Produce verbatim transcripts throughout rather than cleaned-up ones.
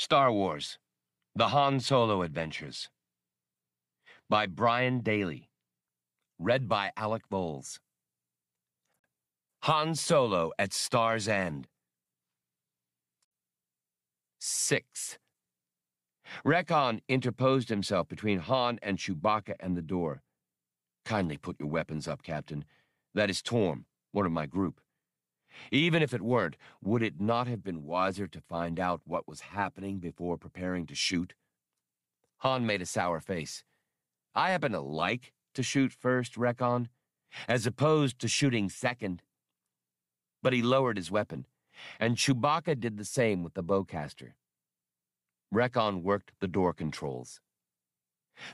Star Wars, The Han Solo Adventures, by Brian Daley, read by Alec Volz. Han Solo at Stars' End. Six. Rekkon interposed himself between Han and Chewbacca and the door. Kindly put your weapons up, Captain. That is Torm, one of my group. Even if it weren't, would it not have been wiser to find out what was happening before preparing to shoot? Han made a sour face. I happen to like to shoot first, Rekkon, as opposed to shooting second. But he lowered his weapon, and Chewbacca did the same with the bowcaster. Rekkon worked the door controls.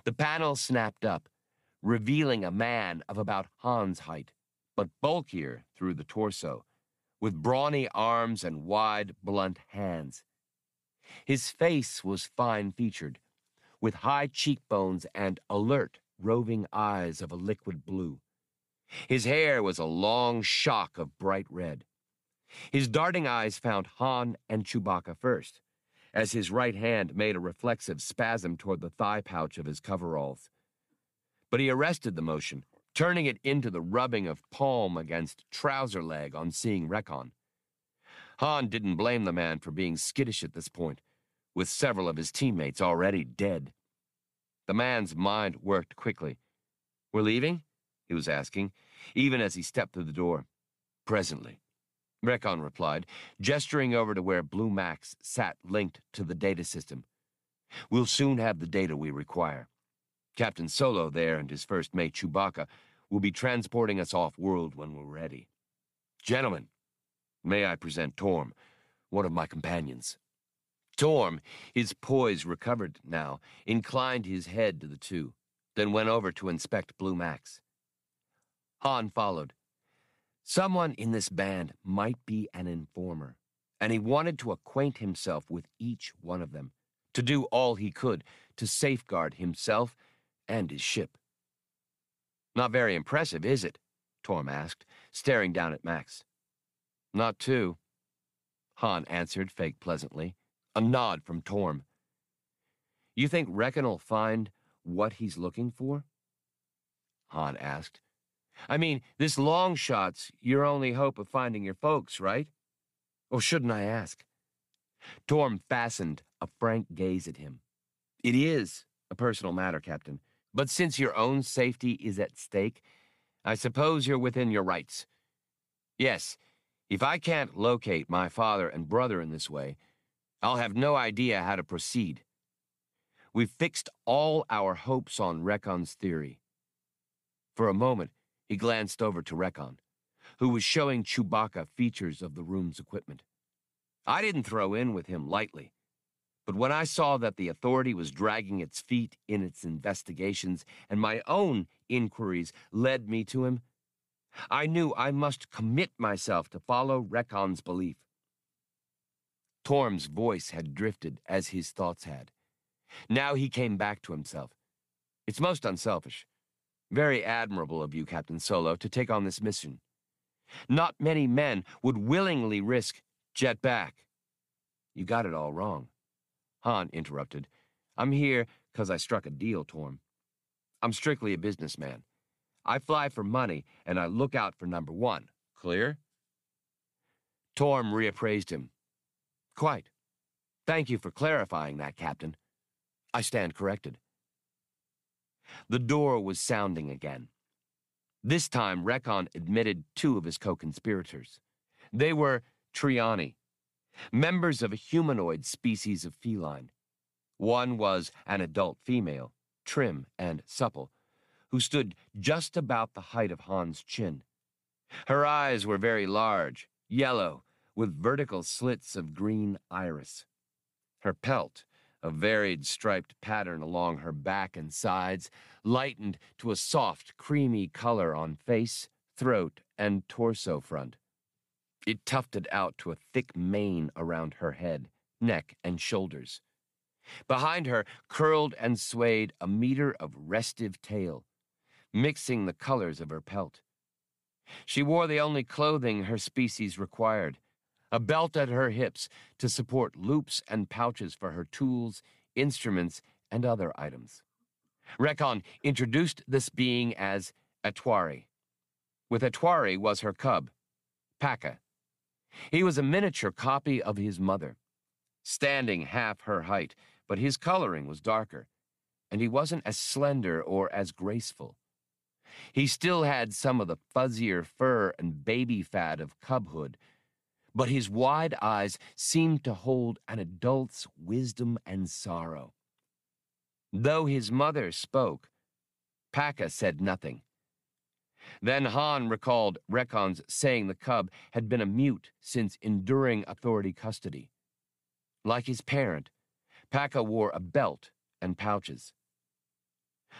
The panel snapped up, revealing a man of about Han's height, but bulkier through the torso, with brawny arms and wide, blunt hands. His face was fine-featured, with high cheekbones and alert, roving eyes of a liquid blue. His hair was a long shock of bright red. His darting eyes found Han and Chewbacca first, as his right hand made a reflexive spasm toward the thigh pouch of his coveralls. But he arrested the motion, turning it into the rubbing of palm against trouser leg on seeing Rekkon. Han didn't blame the man for being skittish at this point, with several of his teammates already dead. The man's mind worked quickly. "We're leaving?" he was asking, even as he stepped through the door. "Presently," Rekkon replied, gesturing over to where Blue Max sat linked to the data system. "We'll soon have the data we require. Captain Solo there and his first mate Chewbacca will be transporting us off-world when we're ready. Gentlemen, may I present Torm, one of my companions." Torm, his poise recovered now, inclined his head to the two, then went over to inspect Blue Max. Han followed. Someone in this band might be an informer, and he wanted to acquaint himself with each one of them, to do all he could to safeguard himself and his ship. "Not very impressive, is it?" Torm asked, staring down at Max. "Not too," Han answered, fake pleasantly, a nod from Torm. "You think Rekkon'll find what he's looking for?" Han asked. "I mean, this long shot's your only hope of finding your folks, right? Or shouldn't I ask?" Torm fastened a frank gaze at him. "It is a personal matter, Captain. But since your own safety is at stake, I suppose you're within your rights. Yes, if I can't locate my father and brother in this way, I'll have no idea how to proceed. We've fixed all our hopes on Rekkon's theory." For a moment, he glanced over to Rekkon, who was showing Chewbacca features of the room's equipment. I didn't throw in with him lightly, but when I saw that the Authority was dragging its feet in its investigations and my own inquiries led me to him, I knew I must commit myself to follow Rekkon's belief. Torm's voice had drifted as his thoughts had. Now he came back to himself. "It's most unselfish. Very admirable of you, Captain Solo, to take on this mission. Not many men would willingly risk jet back." "You got it all wrong," Han interrupted. "I'm here because I struck a deal, Torm. I'm strictly a businessman. I fly for money, and I look out for number one. Clear?" Torm reappraised him. "Quite. Thank you for clarifying that, Captain. I stand corrected." The door was sounding again. This time, Rekkon admitted two of his co-conspirators. They were Trianii, members of a humanoid species of feline. One was an adult female, trim and supple, who stood just about the height of Han's chin. Her eyes were very large, yellow, with vertical slits of green iris. Her pelt, a varied striped pattern along her back and sides, lightened to a soft, creamy color on face, throat, and torso front. It tufted out to a thick mane around her head, neck, and shoulders. Behind her curled and swayed a meter of restive tail, mixing the colors of her pelt. She wore the only clothing her species required, a belt at her hips to support loops and pouches for her tools, instruments, and other items. Rekkon introduced this being as Atuari. With Atuari was her cub, Paka. He was a miniature copy of his mother, standing half her height, but his coloring was darker, and he wasn't as slender or as graceful. He still had some of the fuzzier fur and baby fat of cubhood, but his wide eyes seemed to hold an adult's wisdom and sorrow. Though his mother spoke, Paka said nothing. Then Han recalled Rekkon's saying the cub had been a mute since enduring authority custody. Like his parent, Paka wore a belt and pouches.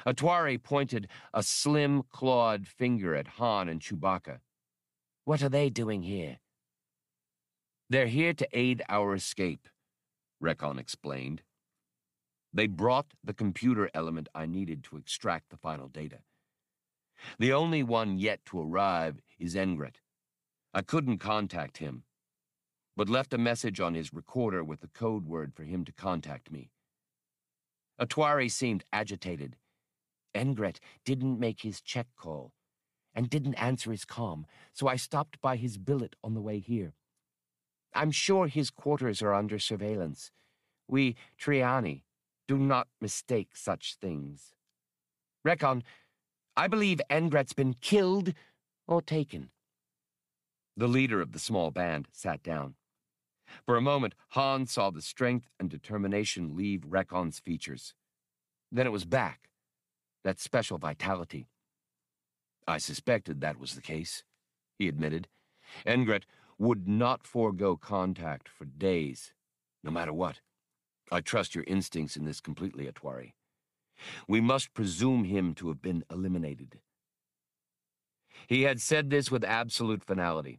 Atuari pointed a slim, clawed finger at Han and Chewbacca. What are they doing here? They're here to aid our escape, Rekkon explained. They brought the computer element I needed to extract the final data. The only one yet to arrive is Engret. I couldn't contact him, but left a message on his recorder with the code word for him to contact me. Atuari seemed agitated. Engret didn't make his check call and didn't answer his comm, so I stopped by his billet on the way here. I'm sure his quarters are under surveillance. We, Trianii, do not mistake such things. Rekkon, I believe Engret's been killed or taken. The leader of the small band sat down. For a moment, Han saw the strength and determination leave Rekkon's features. Then it was back, that special vitality. I suspected that was the case, he admitted. Engret would not forego contact for days, no matter what. I trust your instincts in this completely, Atuari. We must presume him to have been eliminated. He had said this with absolute finality.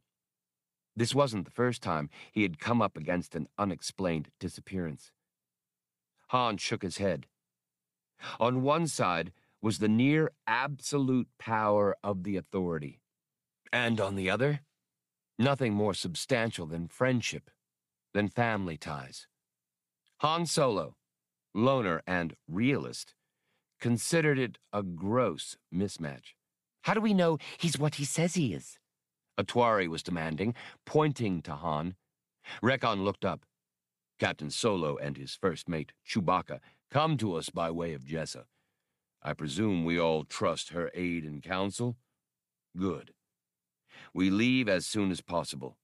This wasn't the first time he had come up against an unexplained disappearance. Han shook his head. On one side was the near absolute power of the authority, and on the other, nothing more substantial than friendship, than family ties. Han Solo, loner and realist, considered it a gross mismatch. How do we know he's what he says he is? Atuari was demanding, pointing to Han. Rekkon looked up. Captain Solo and his first mate, Chewbacca, come to us by way of Jessa. I presume we all trust her aid and counsel? Good. We leave as soon as possible.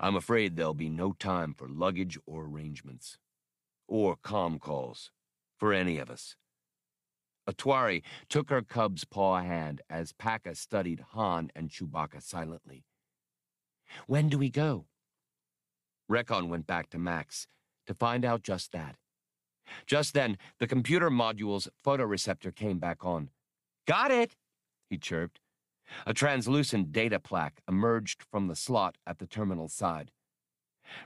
I'm afraid there'll be no time for luggage or arrangements. Or comm calls, for any of us. Atuari took her cub's paw hand as Paka studied Han and Chewbacca silently. When do we go? Rekkon went back to Max to find out just that. Just then, the computer module's photoreceptor came back on. Got it, he chirped. A translucent data plaque emerged from the slot at the terminal side.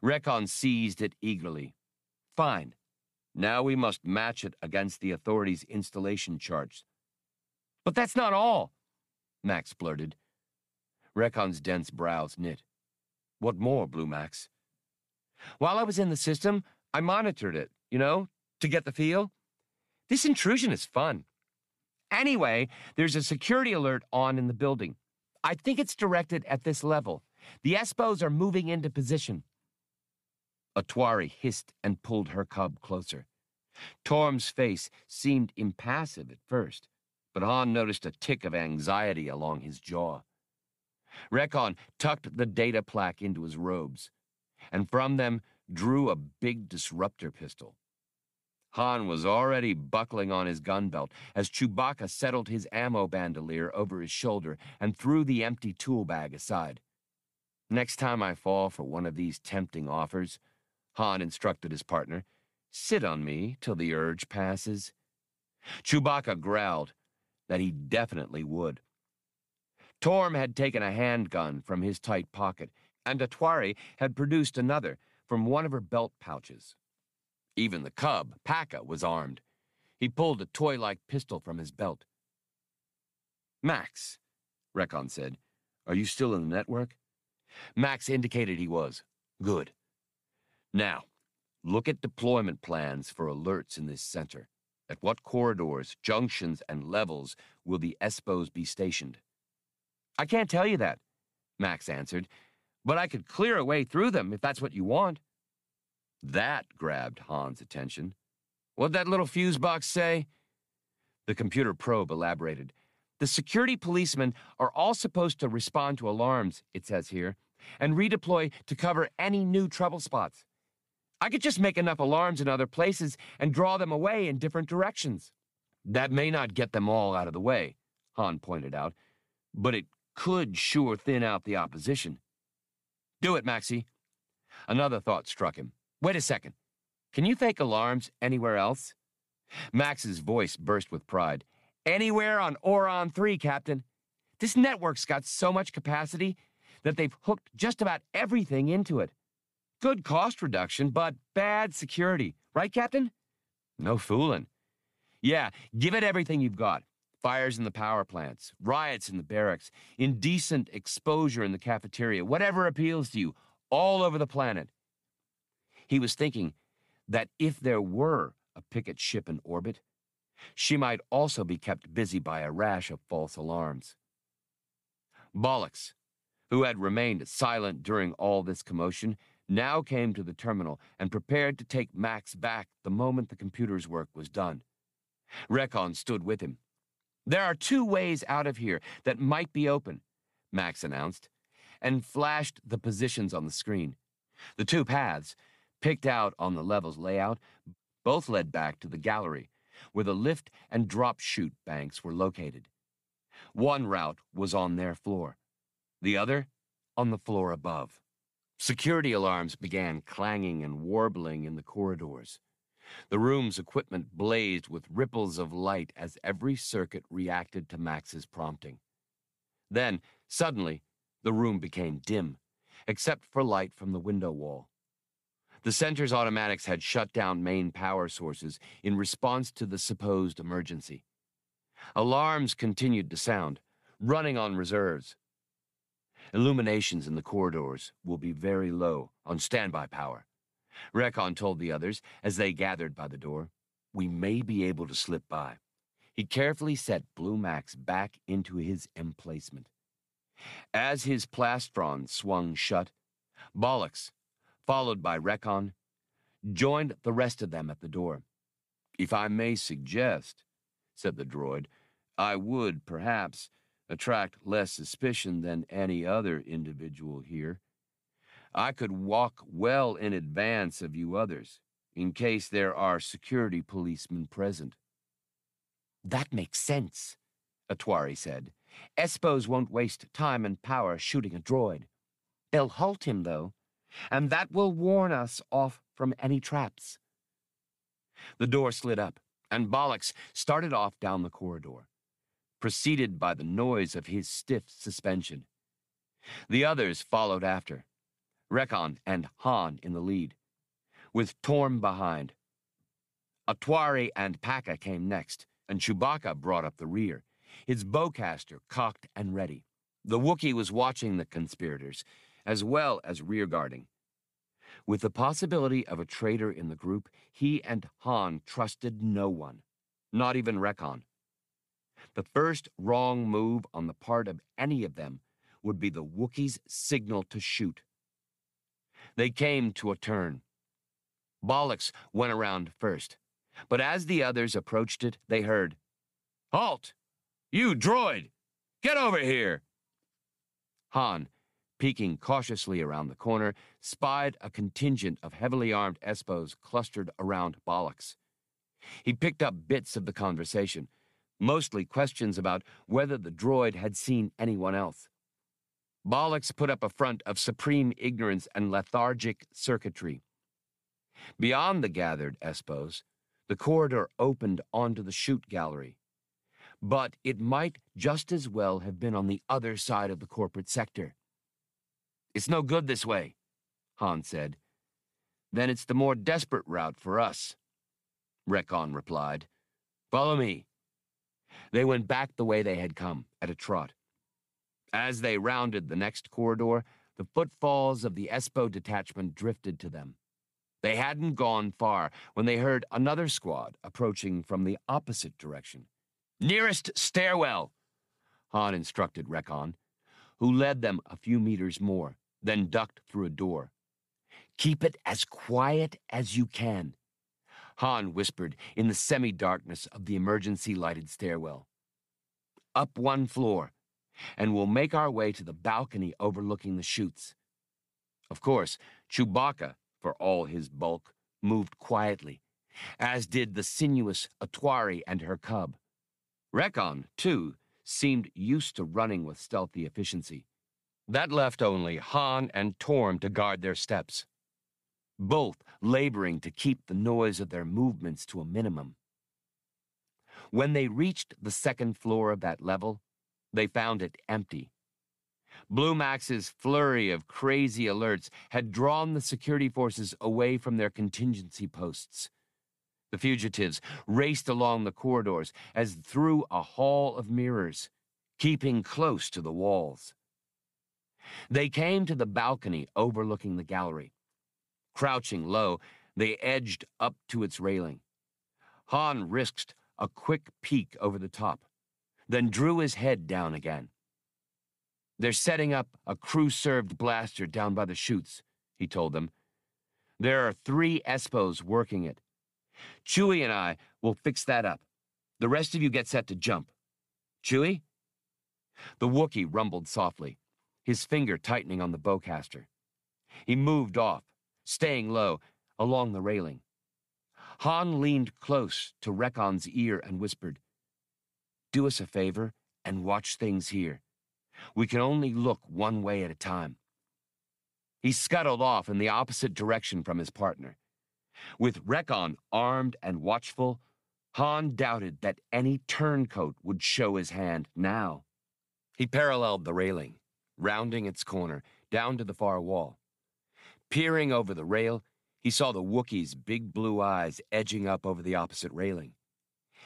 Rekkon seized it eagerly. Fine. Now we must match it against the authority's installation charts. But that's not all, Max blurted. Rekkon's dense brows knit. What more, Blue Max? While I was in the system, I monitored it, you know, to get the feel. This intrusion is fun. Anyway, there's a security alert on in the building. I think it's directed at this level. The Espos are moving into position. Atuari hissed and pulled her cub closer. Torm's face seemed impassive at first, but Han noticed a tick of anxiety along his jaw. Rekkon tucked the data plaque into his robes, and from them drew a big disruptor pistol. Han was already buckling on his gun belt as Chewbacca settled his ammo bandolier over his shoulder and threw the empty tool bag aside. Next time I fall for one of these tempting offers, Han instructed his partner, sit on me till the urge passes. Chewbacca growled that he definitely would. Torm had taken a handgun from his tight pocket, and Atuari had produced another from one of her belt pouches. Even the cub, Paka, was armed. He pulled a toy-like pistol from his belt. Max, Rekkon said, are you still in the network? Max indicated he was. Good. Now, look at deployment plans for alerts in this center. At what corridors, junctions, and levels will the Espos be stationed? I can't tell you that, Max answered, but I could clear a way through them if that's what you want. That grabbed Han's attention. What'd that little fuse box say? The computer probe elaborated. The security policemen are all supposed to respond to alarms, it says here, and redeploy to cover any new trouble spots. I could just make enough alarms in other places and draw them away in different directions. That may not get them all out of the way, Han pointed out, but it could sure thin out the opposition. Do it, Maxie. Another thought struck him. Wait a second. Can you fake alarms anywhere else? Max's voice burst with pride. Anywhere on Oron Three, Captain. This network's got so much capacity that they've hooked just about everything into it. Good cost reduction, but bad security. Right, Captain? No fooling. Yeah, give it everything you've got. Fires in the power plants, riots in the barracks, indecent exposure in the cafeteria, whatever appeals to you, all over the planet. He was thinking that if there were a picket ship in orbit, she might also be kept busy by a rash of false alarms. Bollux, who had remained silent during all this commotion, now came to the terminal and prepared to take Max back the moment the computer's work was done. Rekkon stood with him. There are two ways out of here that might be open, Max announced, and flashed the positions on the screen. The two paths, picked out on the level's layout, both led back to the gallery, where the lift and drop chute banks were located. One route was on their floor, the other on the floor above. Security alarms began clanging and warbling in the corridors. The room's equipment blazed with ripples of light as every circuit reacted to Max's prompting. Then, suddenly, the room became dim, except for light from the window wall. The center's automatics had shut down main power sources in response to the supposed emergency. Alarms continued to sound, running on reserves. Illuminations in the corridors will be very low on standby power, Rekkon told the others as they gathered by the door. We may be able to slip by. He carefully set Blue Max back into his emplacement. As his plastron swung shut, Bollux, followed by Rekkon, joined the rest of them at the door. If I may suggest, said the droid, I would, perhaps, attract less suspicion than any other individual here. I could walk well in advance of you others, in case there are security policemen present. That makes sense, Atuari said. Espos won't waste time and power shooting a droid. They'll halt him, though, and that will warn us off from any traps. The door slid up, and Bollux started off down the corridor, preceded by the noise of his stiff suspension. The others followed after, Rekkon and Han in the lead, with Torm behind. Atuari and Paka came next, and Chewbacca brought up the rear, his bowcaster cocked and ready. The Wookiee was watching the conspirators, as well as rearguarding. With the possibility of a traitor in the group, he and Han trusted no one, not even Rekkon. The first wrong move on the part of any of them would be the Wookiee's signal to shoot. They came to a turn. Bollux went around first, but as the others approached it, they heard, "Halt! You droid! Get over here!" Han, peeking cautiously around the corner, spied a contingent of heavily armed Espos clustered around Bollux. He picked up bits of the conversation, mostly questions about whether the droid had seen anyone else. Bollux put up a front of supreme ignorance and lethargic circuitry. Beyond the gathered Espos, the corridor opened onto the chute gallery, but it might just as well have been on the other side of the corporate sector. It's no good this way, Han said. Then it's the more desperate route for us, Rekkon replied. Follow me. They went back the way they had come, at a trot. As they rounded the next corridor, The footfalls of the Espo detachment drifted to them. They hadn't gone far when they heard another squad approaching from the opposite direction. "Nearest stairwell," Han instructed Rekkon, who led them a few meters more, then ducked through a door. "Keep it as quiet as you can," Han whispered in the semi-darkness of the emergency-lighted stairwell. "Up one floor, and we'll make our way to the balcony overlooking the chutes." Of course, Chewbacca, for all his bulk, moved quietly, as did the sinuous Atuari and her cub. Rekkon, too, seemed used to running with stealthy efficiency. That left only Han and Torm to guard their steps, both laboring to keep the noise of their movements to a minimum. When they reached the second floor of that level, they found it empty. Blue Max's flurry of crazy alerts had drawn the security forces away from their contingency posts. The fugitives raced along the corridors as through a hall of mirrors, keeping close to the walls. They came to the balcony overlooking the gallery. Crouching low, they edged up to its railing. Han risked a quick peek over the top, then drew his head down again. "They're setting up a crew-served blaster down by the chutes," he told them. "There are three Espos working it. Chewie and I will fix that up. The rest of you get set to jump. Chewie?" The Wookiee rumbled softly, his finger tightening on the bowcaster. He moved off, staying low, along the railing. Han leaned close to Rekkon's ear and whispered, "Do us a favor and watch things here. We can only look one way at a time." He scuttled off in the opposite direction from his partner. With Rekkon armed and watchful, Han doubted that any turncoat would show his hand now. He paralleled the railing, rounding its corner, down to the far wall. Peering over the rail, he saw the Wookiee's big blue eyes edging up over the opposite railing.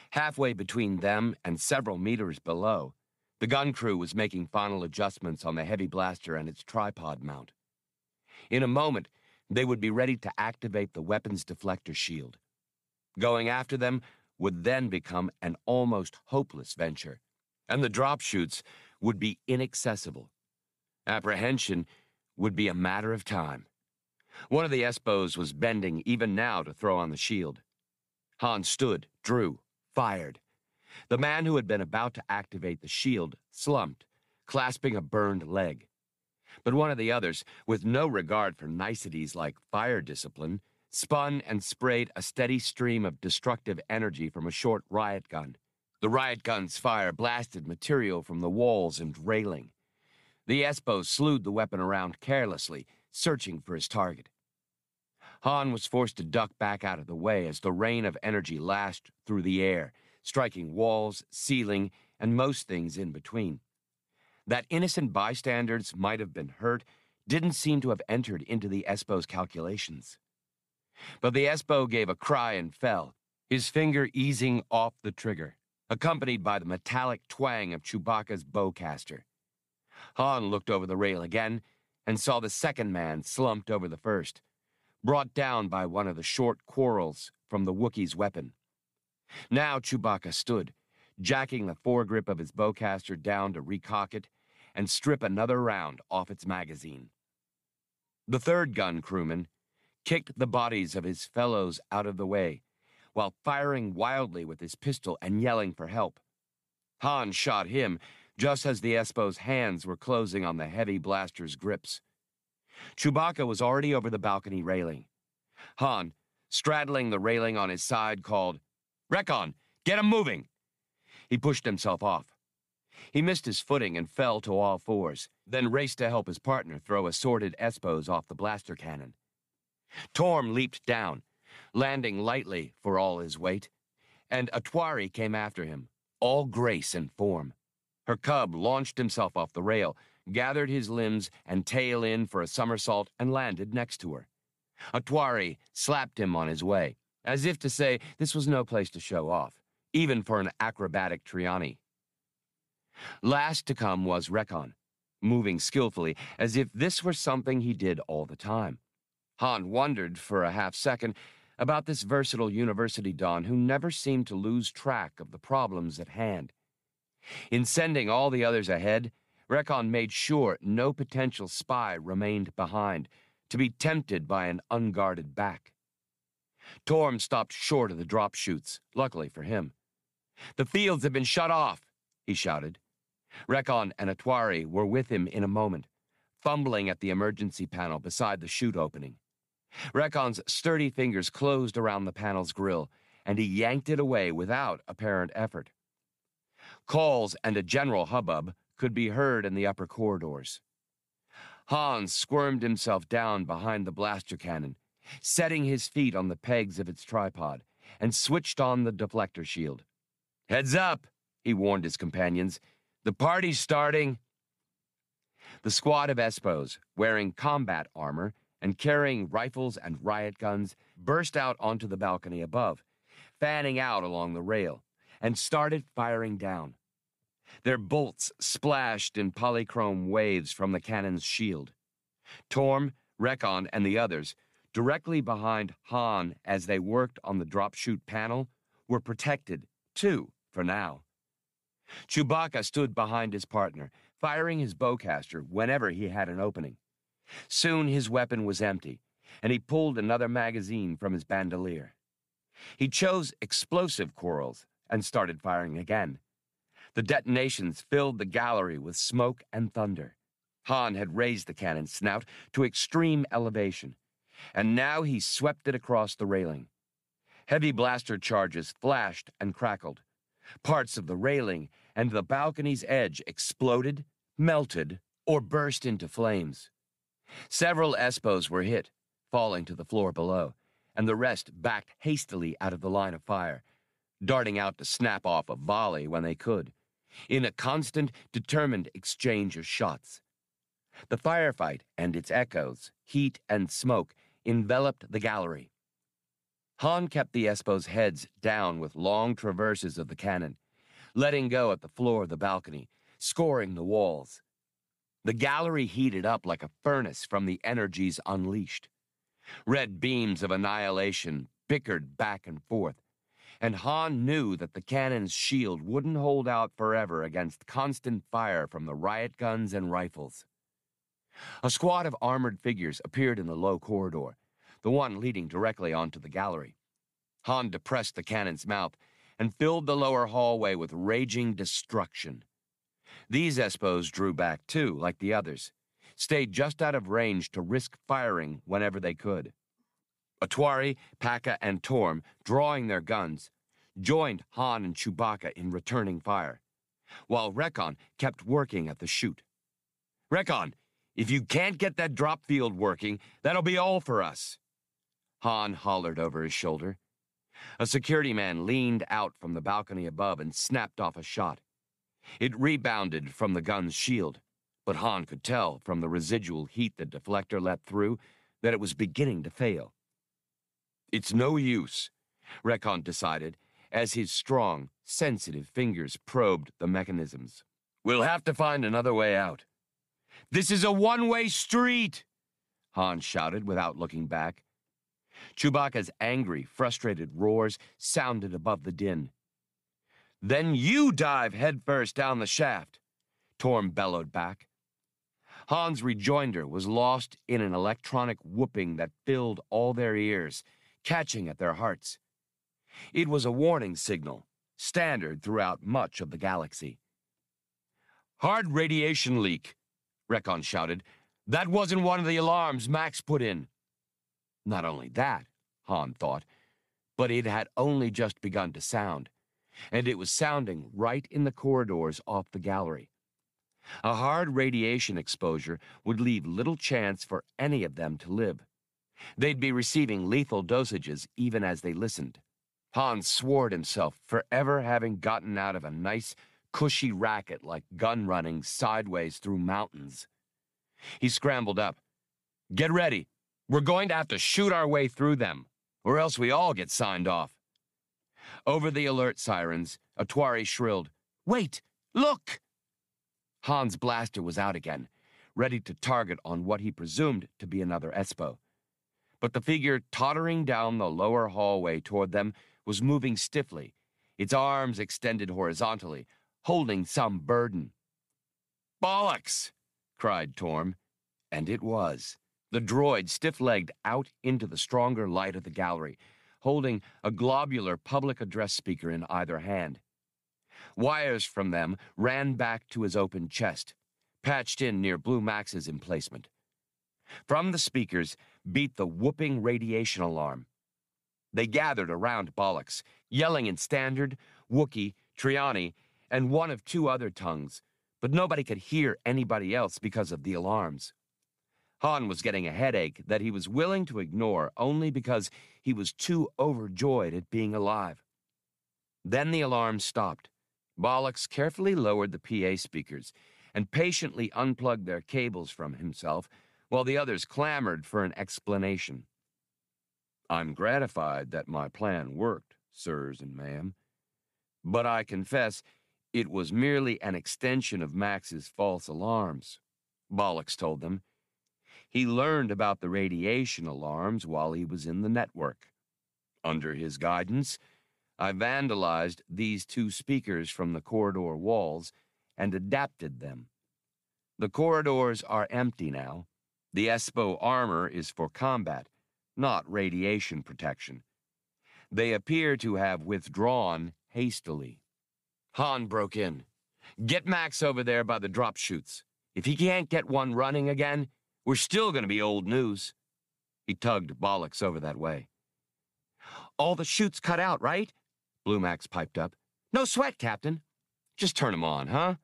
Halfway between them and several meters below, the gun crew was making final adjustments on the heavy blaster and its tripod mount. In a moment, they would be ready to activate the weapon's deflector shield. Going after them would then become an almost hopeless venture, and the drop chutes would be inaccessible. Apprehension would be a matter of time. One of the Espos was bending even now to throw on the shield. Han stood, drew, fired. The man who had been about to activate the shield slumped, clasping a burned leg. But one of the others, with no regard for niceties like fire discipline, spun and sprayed a steady stream of destructive energy from a short riot gun. The riot gun's fire blasted material from the walls and railing. The Espo slewed the weapon around carelessly, searching for his target. Han was forced to duck back out of the way as the rain of energy lashed through the air, striking walls, ceiling, and most things in between. That innocent bystanders might have been hurt didn't seem to have entered into the Espo's calculations. But the Espo gave a cry and fell, his finger easing off the trigger, accompanied by the metallic twang of Chewbacca's bowcaster. Han looked over the rail again and saw the second man slumped over the first, brought down by one of the short quarrels from the Wookiee's weapon. Now Chewbacca stood, jacking the foregrip of his bowcaster down to recock it and strip another round off its magazine. The third gun crewman kicked the bodies of his fellows out of the way while firing wildly with his pistol and yelling for help. Han shot him just as the Espo's hands were closing on the heavy blaster's grips. Chewbacca was already over the balcony railing. Han, straddling the railing on his side, called, "Rekkon, get him moving!" He pushed himself off. He missed his footing and fell to all fours, then raced to help his partner throw assorted Espos off the blaster cannon. Torm leaped down, landing lightly for all his weight, and Atuari came after him, all grace and form. Her cub launched himself off the rail, gathered his limbs and tail in for a somersault, and landed next to her. Atuari slapped him on his way, as if to say this was no place to show off, even for an acrobatic Trianii. Last to come was Rekkon, moving skillfully, as if this were something he did all the time. Han wondered for a half second about this versatile university don who never seemed to lose track of the problems at hand. In sending all the others ahead, Rekkon made sure no potential spy remained behind, to be tempted by an unguarded back. Torm stopped short of the drop chutes, luckily for him. "The fields have been shut off," he shouted. Rekkon and Atuari were with him in a moment, fumbling at the emergency panel beside the chute opening. Rekkon's sturdy fingers closed around the panel's grill, and he yanked it away without apparent effort. Calls and a general hubbub could be heard in the upper corridors. Han squirmed himself down behind the blaster cannon, setting his feet on the pegs of its tripod, and switched on the deflector shield. "Heads up," he warned his companions. "The party's starting." The squad of Espos, wearing combat armor and carrying rifles and riot guns, burst out onto the balcony above, fanning out along the rail, and started firing down. Their bolts splashed in polychrome waves from the cannon's shield. Torm, Rekkon, and the others, directly behind Han as they worked on the drop chute panel, were protected, too, for now. Chewbacca stood behind his partner, firing his bowcaster whenever he had an opening. Soon his weapon was empty, and he pulled another magazine from his bandolier. He chose explosive corals and started firing again. The detonations filled the gallery with smoke and thunder. Han had raised the cannon's snout to extreme elevation, and now he swept it across the railing. Heavy blaster charges flashed and crackled. Parts of the railing and the balcony's edge exploded, melted, or burst into flames. Several Espos were hit, falling to the floor below, and the rest backed hastily out of the line of fire, darting out to snap off a volley when they could, in a constant, determined exchange of shots. The firefight and its echoes, heat and smoke, enveloped the gallery. Han kept the Espos' heads down with long traverses of the cannon, letting go at the floor of the balcony, scoring the walls. The gallery heated up like a furnace from the energies unleashed. Red beams of annihilation bickered back and forth, and Han knew that the cannon's shield wouldn't hold out forever against constant fire from the riot guns and rifles. A squad of armored figures appeared in the low corridor, the one leading directly onto the gallery. Han depressed the cannon's mouth and filled the lower hallway with raging destruction. These Espos drew back too, like the others, stayed just out of range to risk firing whenever they could. Atuari, Paka, and Torm, drawing their guns, joined Han and Chewbacca in returning fire, while Rekkon kept working at the chute. "Rekkon, if you can't get that drop field working, that'll be all for us," Han hollered over his shoulder. A security man leaned out from the balcony above and snapped off a shot. It rebounded from the gun's shield, but Han could tell from the residual heat the deflector let through that it was beginning to fail. "It's no use," Rekkon decided, as his strong, sensitive fingers probed the mechanisms. "We'll have to find another way out." "This is a one-way street," Han shouted without looking back. Chewbacca's angry, frustrated roars sounded above the din. "Then you dive headfirst down the shaft," Torm bellowed back. Han's rejoinder was lost in an electronic whooping that filled all their ears, catching at their hearts. It was a warning signal, standard throughout much of the galaxy. "Hard radiation leak," Rekkon shouted. "That wasn't one of the alarms Max put in." Not only that, Han thought, but it had only just begun to sound, and it was sounding right in the corridors off the gallery. A hard radiation exposure would leave little chance for any of them to live. They'd be receiving lethal dosages even as they listened. Han swore to himself for ever having gotten out of a nice, cushy racket like gun running sideways through mountains. He scrambled up. "Get ready. We're going to have to shoot our way through them, or else we all get signed off." Over the alert sirens, Atuari shrilled, "Wait! Look!" Han's blaster was out again, ready to target on what he presumed to be another Espo. But the figure tottering down the lower hallway toward them was moving stiffly, its arms extended horizontally, holding some burden. "Bollux!" cried Torm, and it was. The droid stiff-legged out into the stronger light of the gallery, holding a globular public address speaker in either hand. Wires from them ran back to his open chest, patched in near Blue Max's emplacement. From the speakers beat the whooping radiation alarm. They gathered around Bollux, yelling in Standard, Wookiee, Trianii, and one of two other tongues, but nobody could hear anybody else because of the alarms. Han was getting a headache that he was willing to ignore only because he was too overjoyed at being alive. Then the alarm stopped. Bollux carefully lowered the P A speakers and patiently unplugged their cables from himself while the others clamored for an explanation. "I'm gratified that my plan worked, sirs and ma'am, but I confess it was merely an extension of Max's false alarms," Bollux told them. He learned about the radiation alarms while he was in the network. Under his guidance, I vandalized these two speakers from the corridor walls and adapted them. The corridors are empty now. The Espo armor is for combat, not radiation protection. They appear to have withdrawn hastily. Han broke in. "Get Max over there by the drop chutes. If he can't get one running again, we're still going to be old news." He tugged Bollux over that way. "All the chutes cut out, right?" Blue Max piped up. "No sweat, Captain." "Just turn them on, huh?"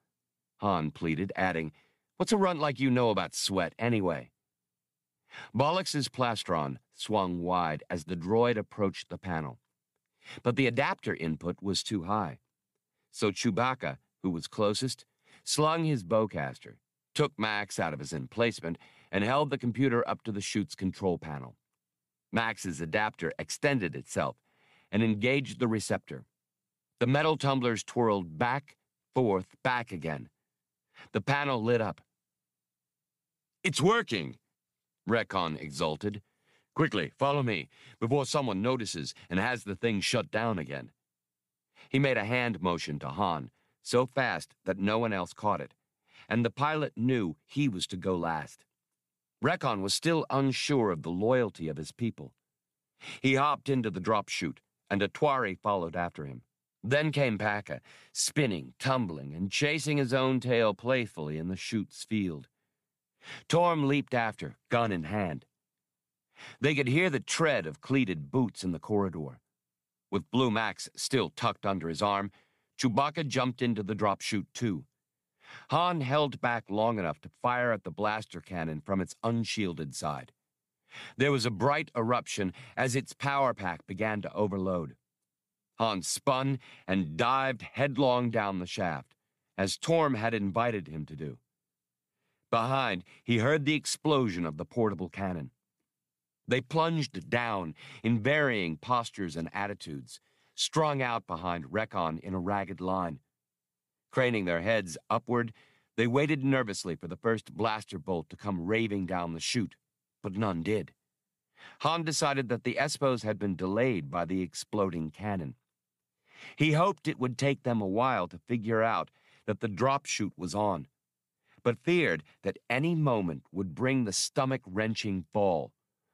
Han pleaded, adding, "What's a runt like you know about sweat, anyway?" Bollux's plastron swung wide as the droid approached the panel. But the adapter input was too high. So Chewbacca, who was closest, slung his bowcaster, took Max out of his emplacement, and held the computer up to the chute's control panel. Max's adapter extended itself and engaged the receptor. The metal tumblers twirled back, forth, back again. The panel lit up. "It's working," Rekkon exulted. "Quickly, follow me, before someone notices and has the thing shut down again." He made a hand motion to Han, so fast that no one else caught it, and the pilot knew he was to go last. Rekkon was still unsure of the loyalty of his people. He hopped into the drop chute, and Atuari followed after him. Then came Paka, spinning, tumbling, and chasing his own tail playfully in the chute's field. Torm leaped after, gun in hand. They could hear the tread of cleated boots in the corridor. With Blue Max still tucked under his arm, Chewbacca jumped into the drop chute too. Han held back long enough to fire at the blaster cannon from its unshielded side. There was a bright eruption as its power pack began to overload. Han spun and dived headlong down the shaft, as Torm had invited him to do. Behind, he heard the explosion of the portable cannon. They plunged down in varying postures and attitudes, strung out behind Rekkon in a ragged line. Craning their heads upward, they waited nervously for the first blaster bolt to come raving down the chute, but none did. Han decided that the Espos had been delayed by the exploding cannon. He hoped it would take them a while to figure out that the drop chute was on, but feared that any moment would bring the stomach-wrenching fall,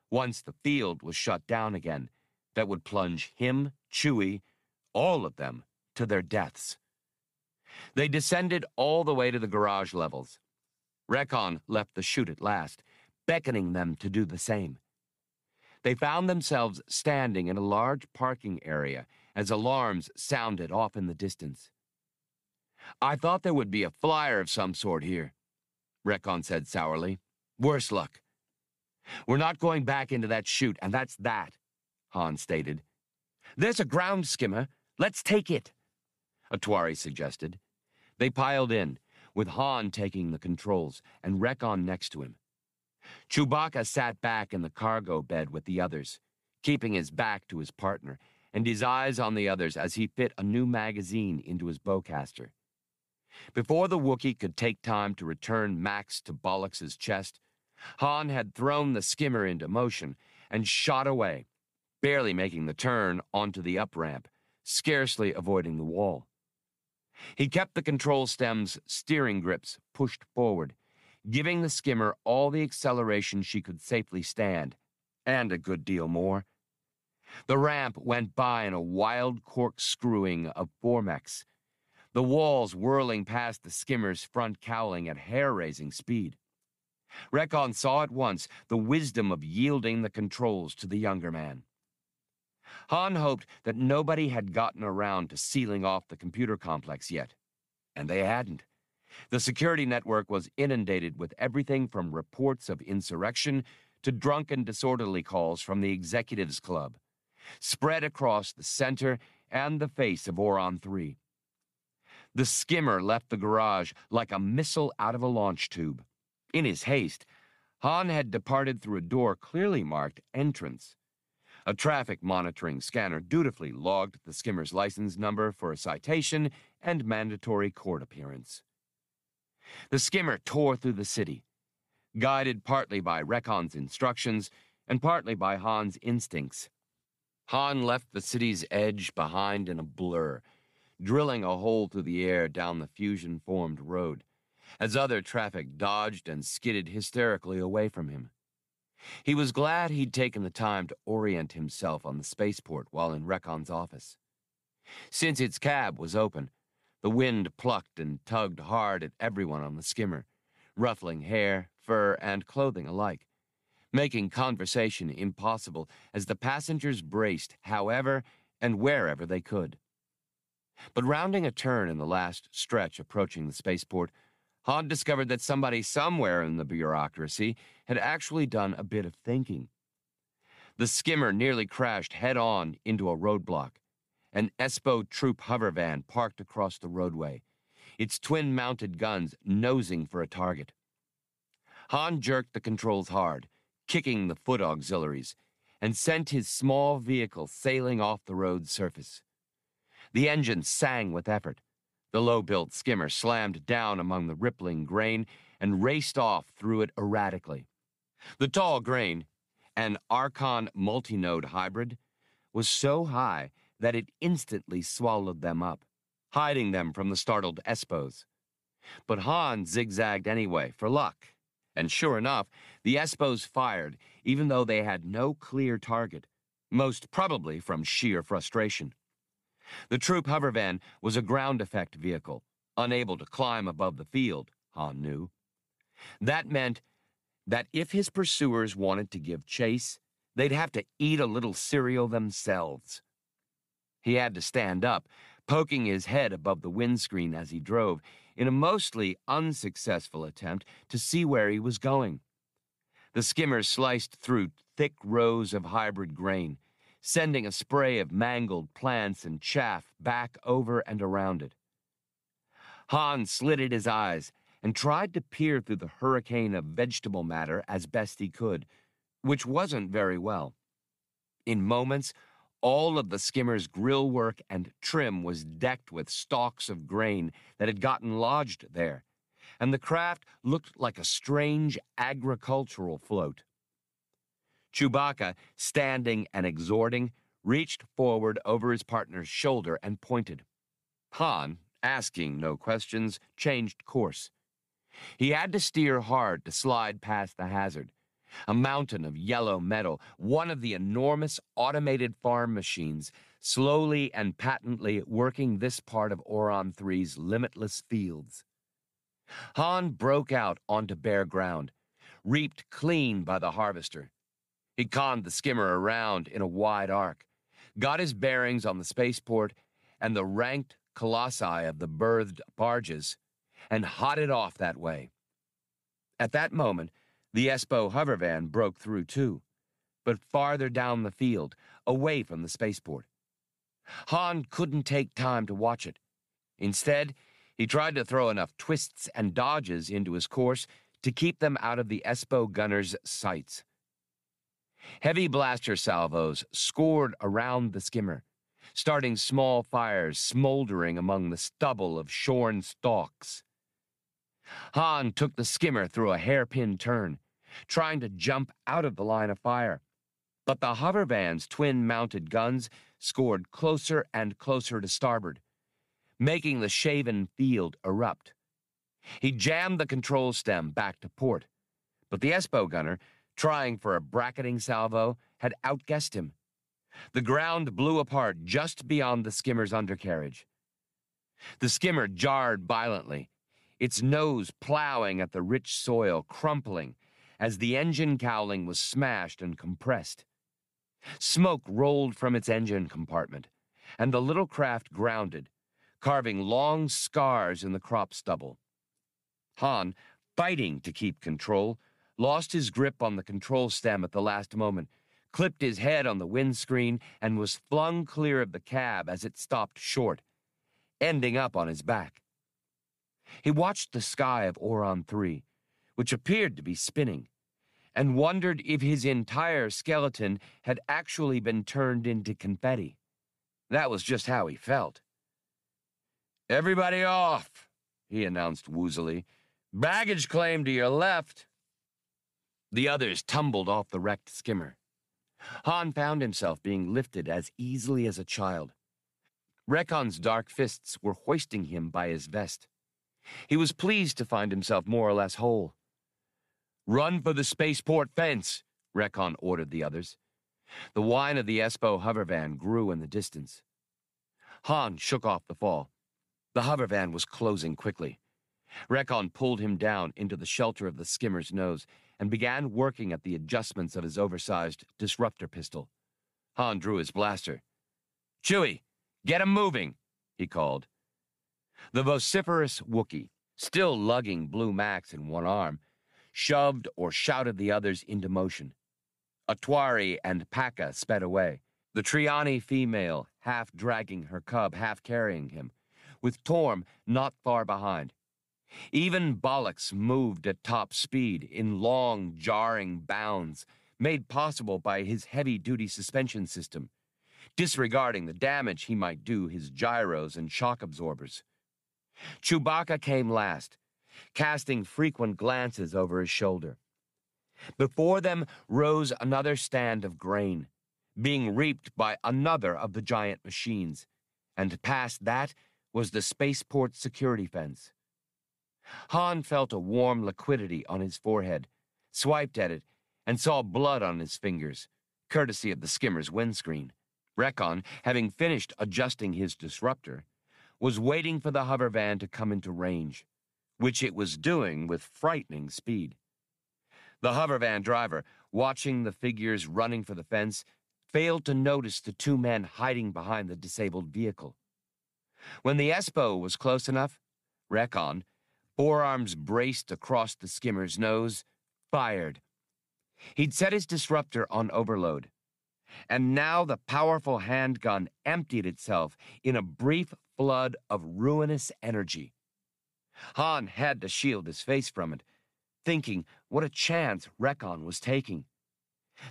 once the field was shut down again, that would plunge him, Chewie, all of them, to their deaths. They descended all the way to the garage levels. Rekkon left the chute at last, beckoning them to do the same. They found themselves standing in a large parking area as alarms sounded off in the distance. "I thought there would be a flyer of some sort here," Rekkon said sourly. "Worse luck." "We're not going back into that chute, and that's that," Han stated. "There's a ground skimmer. Let's take it," Atuari suggested. They piled in, with Han taking the controls and Rekkon next to him. Chewbacca sat back in the cargo bed with the others, keeping his back to his partner and his eyes on the others as he fit a new magazine into his bowcaster. Before the Wookiee could take time to return Max to Bollux's chest, Han had thrown the skimmer into motion and shot away, barely making the turn onto the up-ramp, scarcely avoiding the wall. He kept the control stem's steering grips pushed forward, giving the skimmer all the acceleration she could safely stand, and a good deal more. The ramp went by in a wild corkscrewing of formex, the walls whirling past the skimmer's front cowling at hair-raising speed. Rekkon saw at once the wisdom of yielding the controls to the younger man. Han hoped that nobody had gotten around to sealing off the computer complex yet, and they hadn't. The security network was inundated with everything from reports of insurrection to drunken disorderly calls from the Executives Club, spread across the center and the face of Oron Three. The skimmer left the garage like a missile out of a launch tube. In his haste, Han had departed through a door clearly marked entrance. A traffic monitoring scanner dutifully logged the skimmer's license number for a citation and mandatory court appearance. The skimmer tore through the city, guided partly by Rekkon's instructions and partly by Han's instincts. Han left the city's edge behind in a blur, drilling a hole through the air down the fusion-formed road, as other traffic dodged and skidded hysterically away from him. He was glad he'd taken the time to orient himself on the spaceport while in Rekkon's office. Since its cab was open, the wind plucked and tugged hard at everyone on the skimmer, ruffling hair, fur, and clothing alike, making conversation impossible as the passengers braced however and wherever they could. But rounding a turn in the last stretch approaching the spaceport, Han discovered that somebody somewhere in the bureaucracy had actually done a bit of thinking. The skimmer nearly crashed head-on into a roadblock. An Espo troop hover van parked across the roadway, its twin-mounted guns nosing for a target. Han jerked the controls hard, kicking the foot auxiliaries, and sent his small vehicle sailing off the road's surface. The engine sang with effort. The low-built skimmer slammed down among the rippling grain and raced off through it erratically. The tall grain, an Archon multinode hybrid, was so high that it instantly swallowed them up, hiding them from the startled Espos. But Han zigzagged anyway, for luck. And sure enough, the Espos fired, even though they had no clear target, most probably from sheer frustration. The troop hovervan was a ground-effect vehicle, unable to climb above the field, Han knew. That meant that if his pursuers wanted to give chase, they'd have to eat a little cereal themselves. He had to stand up, poking his head above the windscreen as he drove, in a mostly unsuccessful attempt to see where he was going. The skimmer sliced through thick rows of hybrid grain, sending a spray of mangled plants and chaff back over and around it. Han slitted his eyes and tried to peer through the hurricane of vegetable matter as best he could, which wasn't very well. In moments, all of the skimmer's grill work and trim was decked with stalks of grain that had gotten lodged there, and the craft looked like a strange agricultural float. Chewbacca, standing and exhorting, reached forward over his partner's shoulder and pointed. Han, asking no questions, changed course. He had to steer hard to slide past the hazard, a mountain of yellow metal, one of the enormous automated farm machines slowly and patently working this part of Oron Three's limitless fields. Han broke out onto bare ground, reaped clean by the harvester. He conned the skimmer around in a wide arc, got his bearings on the spaceport and the ranked colossi of the berthed barges, and hotted off that way. At that moment, the Espo hovervan broke through too, but farther down the field, away from the spaceport. Han couldn't take time to watch it. Instead, he tried to throw enough twists and dodges into his course to keep them out of the Espo gunners' sights. Heavy blaster salvos scored around the skimmer, starting small fires smoldering among the stubble of shorn stalks. Han took the skimmer through a hairpin turn, trying to jump out of the line of fire, but the hovervan's twin-mounted guns scored closer and closer to starboard, making the shaven field erupt. He jammed the control stem back to port, but the Espo gunner, trying for a bracketing salvo, had outguessed him. The ground blew apart just beyond the skimmer's undercarriage. The skimmer jarred violently, its nose plowing at the rich soil, crumpling as the engine cowling was smashed and compressed. Smoke rolled from its engine compartment, and the little craft grounded, carving long scars in the crop stubble. Han, fighting to keep control, lost his grip on the control stem at the last moment, clipped his head on the windscreen, and was flung clear of the cab as it stopped short, ending up on his back. He watched the sky of Oron Three, which appeared to be spinning, and wondered if his entire skeleton had actually been turned into confetti. That was just how he felt. "Everybody off," he announced woozily. "Baggage claim to your left." The others tumbled off the wrecked skimmer. Han found himself being lifted as easily as a child. Rekkon's dark fists were hoisting him by his vest. He was pleased to find himself more or less whole. "Run for the spaceport fence," Rekkon ordered the others. The whine of the Espo hovervan grew in the distance. Han shook off the fall. The hovervan was closing quickly. Rekkon pulled him down into the shelter of the skimmer's nose and began working at the adjustments of his oversized disruptor pistol. Han drew his blaster. "Chewie, get him moving," he called. The vociferous Wookiee, still lugging Blue Max in one arm, shoved or shouted the others into motion. Atuari and Paka sped away, the Trianii female half dragging her cub, half carrying him, with Torm not far behind. Even Bollux moved at top speed in long, jarring bounds, made possible by his heavy-duty suspension system, disregarding the damage he might do his gyros and shock absorbers. Chewbacca came last, casting frequent glances over his shoulder. Before them rose another stand of grain, being reaped by another of the giant machines, and past that was the spaceport security fence. Han felt a warm liquidity on his forehead, swiped at it, and saw blood on his fingers, courtesy of the skimmer's windscreen. Rekkon, having finished adjusting his disruptor, was waiting for the hovervan to come into range, which it was doing with frightening speed. The hovervan driver, watching the figures running for the fence, failed to notice the two men hiding behind the disabled vehicle. When the Espo was close enough, Rekkon, forearms braced across the skimmer's nose, fired. He'd set his disruptor on overload, and now the powerful handgun emptied itself in a brief flood of ruinous energy. Han had to shield his face from it, thinking what a chance Rekkon was taking.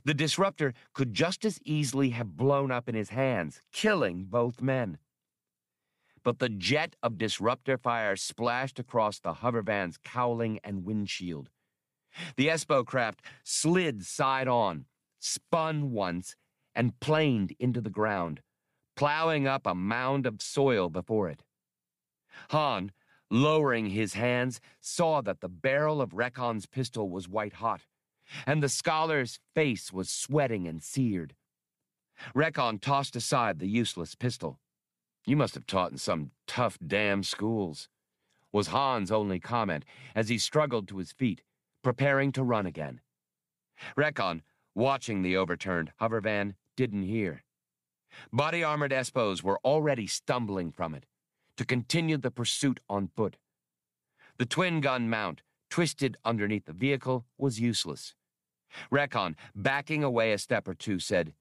The disruptor could just as easily have blown up in his hands, killing both men. But the jet of disruptor fire splashed across the hovervan's cowling and windshield. The Espo craft slid side on, spun once, and planed into the ground, plowing up a mound of soil before it. Han, lowering his hands, saw that the barrel of Rekkon's pistol was white-hot, and the scholar's face was sweating and seared. Rekkon tossed aside the useless pistol. "You must have taught in some tough damn schools," was Han's only comment as he struggled to his feet, preparing to run again. Rekkon, watching the overturned hovervan, didn't hear. Body-armored Espos were already stumbling from it, to continue the pursuit on foot. The twin-gun mount, twisted underneath the vehicle, was useless. Rekkon, backing away a step or two, said,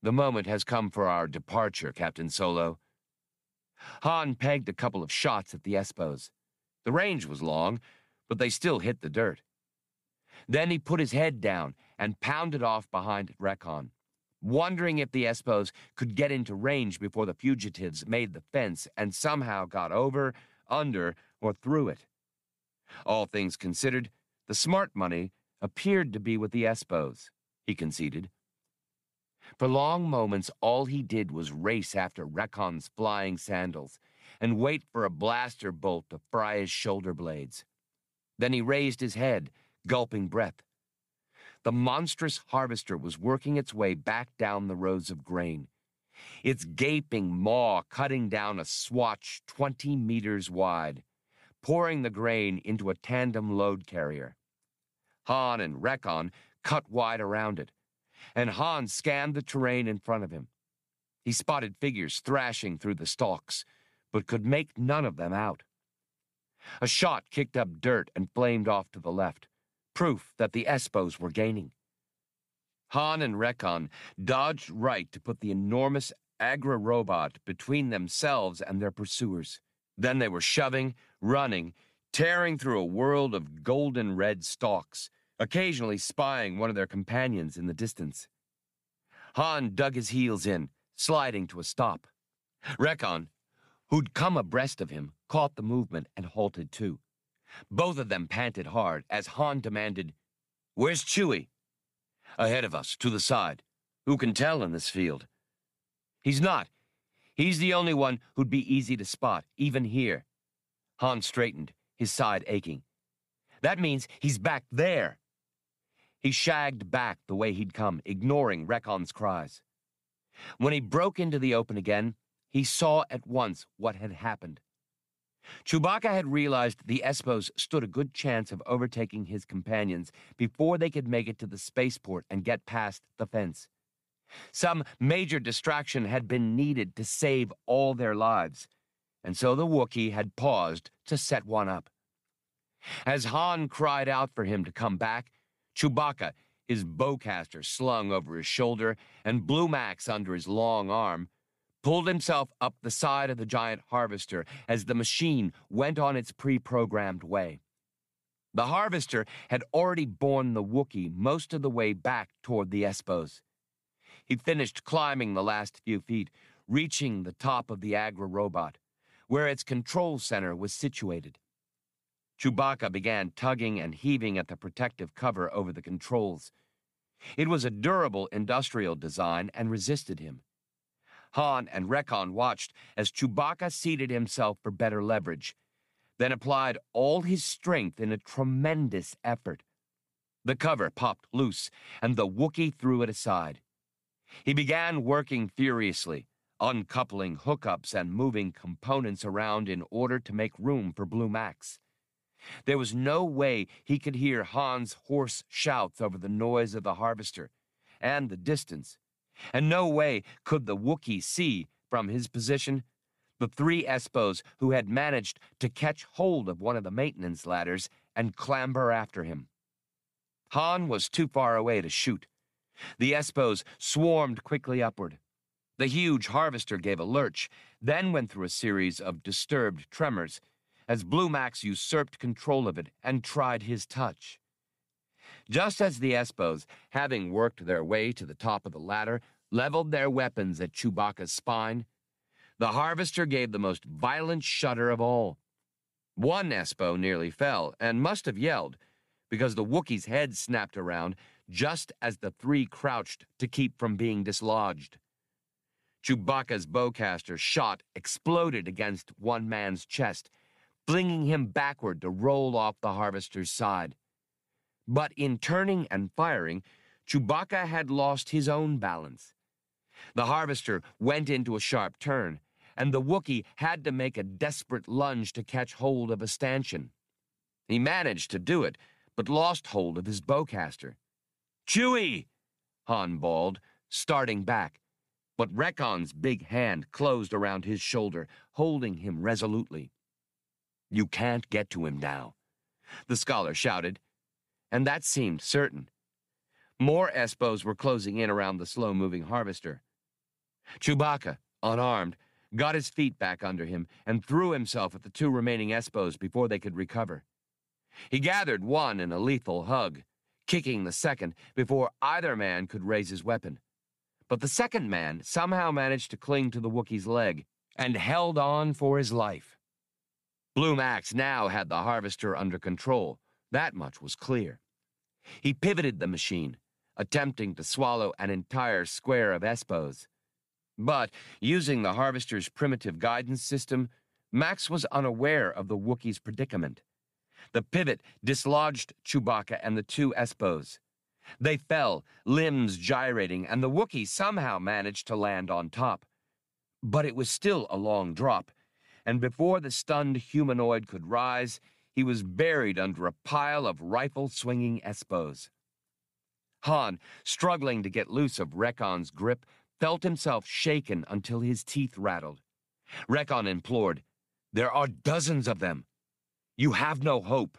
"The moment has come for our departure, Captain Solo." Han pegged a couple of shots at the Espos. The range was long, but they still hit the dirt. Then he put his head down and pounded off behind Rekkon, wondering if the Espos could get into range before the fugitives made the fence and somehow got over, under, or through it. All things considered, the smart money appeared to be with the Espos, he conceded. For long moments, all he did was race after Rekkon's flying sandals and wait for a blaster bolt to fry his shoulder blades. Then he raised his head, gulping breath. The monstrous harvester was working its way back down the rows of grain, its gaping maw cutting down a swatch twenty meters wide, pouring the grain into a tandem load carrier. Han and Rekkon cut wide around it, and Han scanned the terrain in front of him. He spotted figures thrashing through the stalks, but could make none of them out. A shot kicked up dirt and flamed off to the left, proof that the Espos were gaining. Han and Rekkon dodged right to put the enormous agri-robot between themselves and their pursuers. Then they were shoving, running, tearing through a world of golden red stalks, occasionally spying one of their companions in the distance. Han dug his heels in, sliding to a stop. Rekkon, who'd come abreast of him, caught the movement and halted too. Both of them panted hard as Han demanded, "Where's Chewie?" "Ahead of us, to the side. Who can tell in this field?" "He's not. He's the only one who'd be easy to spot, even here." Han straightened, his side aching. "That means he's back there." He shagged back the way he'd come, ignoring Rekkon's cries. When he broke into the open again, he saw at once what had happened. Chewbacca had realized the Espos stood a good chance of overtaking his companions before they could make it to the spaceport and get past the fence. Some major distraction had been needed to save all their lives, and so the Wookiee had paused to set one up. As Han cried out for him to come back, Chewbacca, his bowcaster slung over his shoulder and Blue Max under his long arm, pulled himself up the side of the giant harvester as the machine went on its pre-programmed way. The harvester had already borne the Wookiee most of the way back toward the Espos. He finished climbing the last few feet, reaching the top of the agri-robot, where its control center was situated. Chewbacca began tugging and heaving at the protective cover over the controls. It was a durable industrial design and resisted him. Han and Rekkon watched as Chewbacca seated himself for better leverage, then applied all his strength in a tremendous effort. The cover popped loose, and the Wookiee threw it aside. He began working furiously, uncoupling hookups and moving components around in order to make room for Blue Max. There was no way he could hear Han's hoarse shouts over the noise of the harvester and the distance, and no way could the Wookiee see, from his position, the three Espos who had managed to catch hold of one of the maintenance ladders and clamber after him. Han was too far away to shoot. The Espos swarmed quickly upward. The huge harvester gave a lurch, then went through a series of disturbed tremors, as Blue Max usurped control of it and tried his touch. Just as the Espos, having worked their way to the top of the ladder, leveled their weapons at Chewbacca's spine, the harvester gave the most violent shudder of all. One Espo nearly fell and must have yelled, because the Wookiee's head snapped around just as the three crouched to keep from being dislodged. Chewbacca's bowcaster shot exploded against one man's chest, flinging him backward to roll off the harvester's side. But in turning and firing, Chewbacca had lost his own balance. The harvester went into a sharp turn, and the Wookiee had to make a desperate lunge to catch hold of a stanchion. He managed to do it, but lost hold of his bowcaster. "Chewie!" Han bawled, starting back, but Rekkon's big hand closed around his shoulder, holding him resolutely. "You can't get to him now," the scholar shouted, and that seemed certain. More Espos were closing in around the slow-moving harvester. Chewbacca, unarmed, got his feet back under him and threw himself at the two remaining Espos before they could recover. He gathered one in a lethal hug, kicking the second before either man could raise his weapon. but the second man somehow managed to cling to the Wookiee's leg and held on for his life. Blue Max now had the harvester under control. That much was clear. He pivoted the machine, attempting to swallow an entire square of Espos. But, using the harvester's primitive guidance system, Max was unaware of the Wookiee's predicament. The pivot dislodged Chewbacca and the two Espos. They fell, limbs gyrating, and the Wookiee somehow managed to land on top. But it was still a long drop, and before the stunned humanoid could rise, he was buried under a pile of rifle-swinging Espos. Han, struggling to get loose of Rekkon's grip, felt himself shaken until his teeth rattled. Rekkon implored, "There are dozens of them. You have no hope.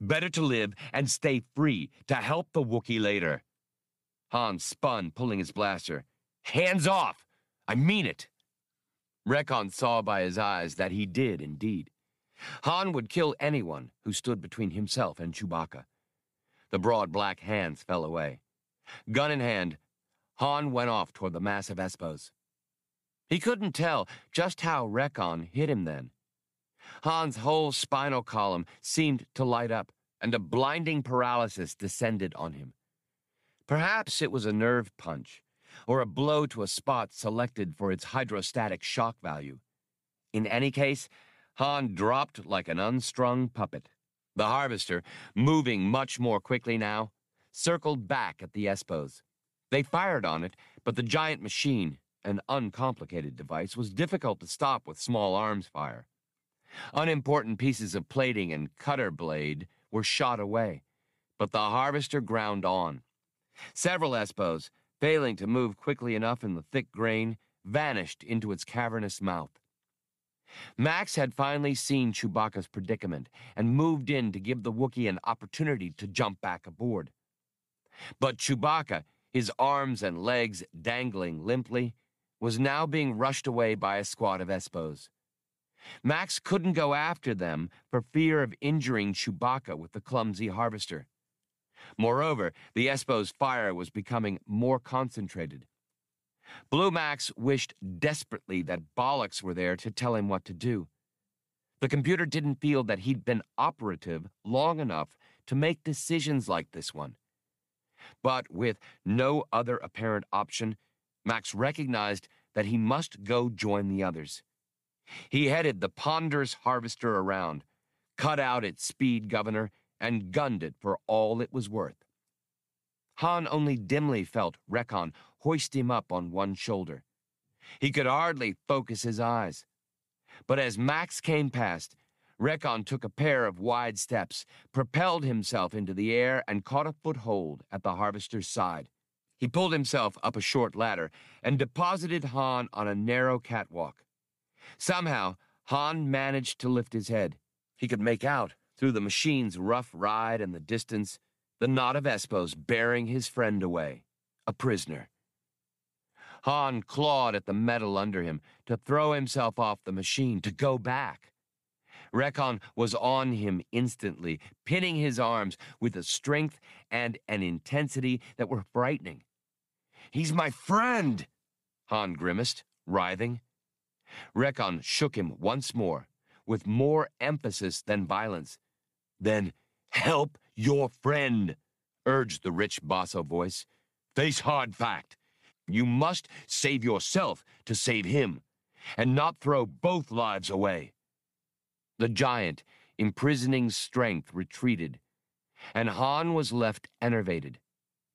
Better to live and stay free to help the Wookiee later." Han spun, pulling his blaster. "Hands off! I mean it!" Rekkon saw by his eyes that he did indeed. Han would kill anyone who stood between himself and Chewbacca. The broad black hands fell away. Gun in hand, Han went off toward the mass of Espos. He couldn't tell just how Rekkon hit him then. Han's whole spinal column seemed to light up, and a blinding paralysis descended on him. Perhaps it was a nerve punch, or a blow to a spot selected for its hydrostatic shock value. In any case, Han dropped like an unstrung puppet. The harvester, moving much more quickly now, circled back at the Espos. They fired on it, but the giant machine, an uncomplicated device, was difficult to stop with small arms fire. Unimportant pieces of plating and cutter blade were shot away, but the harvester ground on. Several Espos, failing to move quickly enough in the thick grain, vanished into its cavernous mouth. Max had finally seen Chewbacca's predicament and moved in to give the Wookiee an opportunity to jump back aboard. But Chewbacca, his arms and legs dangling limply, was now being rushed away by a squad of Espos. Max couldn't go after them for fear of injuring Chewbacca with the clumsy harvester. Moreover, the Espos' fire was becoming more concentrated. Blue Max wished desperately that Bollux were there to tell him what to do. The computer didn't feel that he'd been operative long enough to make decisions like this one. But with no other apparent option, Max recognized that he must go join the others. He headed the ponderous harvester around, cut out its speed governor, and gunned it for all it was worth. Han only dimly felt Rekkon hoist him up on one shoulder. He could hardly focus his eyes. But as Max came past, Rekkon took a pair of wide steps, propelled himself into the air, and caught a foothold at the harvester's side. He pulled himself up a short ladder and deposited Han on a narrow catwalk. Somehow, Han managed to lift his head. He could make out, through the machine's rough ride and the distance, the knot of Espos bearing his friend away, a prisoner. Han clawed at the metal under him to throw himself off the machine, to go back. Rekkon was on him instantly, pinning his arms with a strength and an intensity that were frightening. "He's my friend!" Han grimaced, writhing. Rekkon shook him once more, with more emphasis than violence. "Then help your friend," urged the rich basso voice. "Face hard fact. You must save yourself to save him, and not throw both lives away." The giant, imprisoning strength retreated, and Han was left enervated,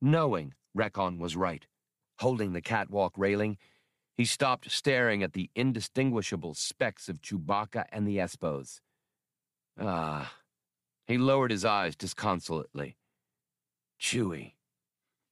knowing Rekkon was right. Holding the catwalk railing, he stopped staring at the indistinguishable specks of Chewbacca and the Espos. Ah. He lowered his eyes disconsolately. Chewie.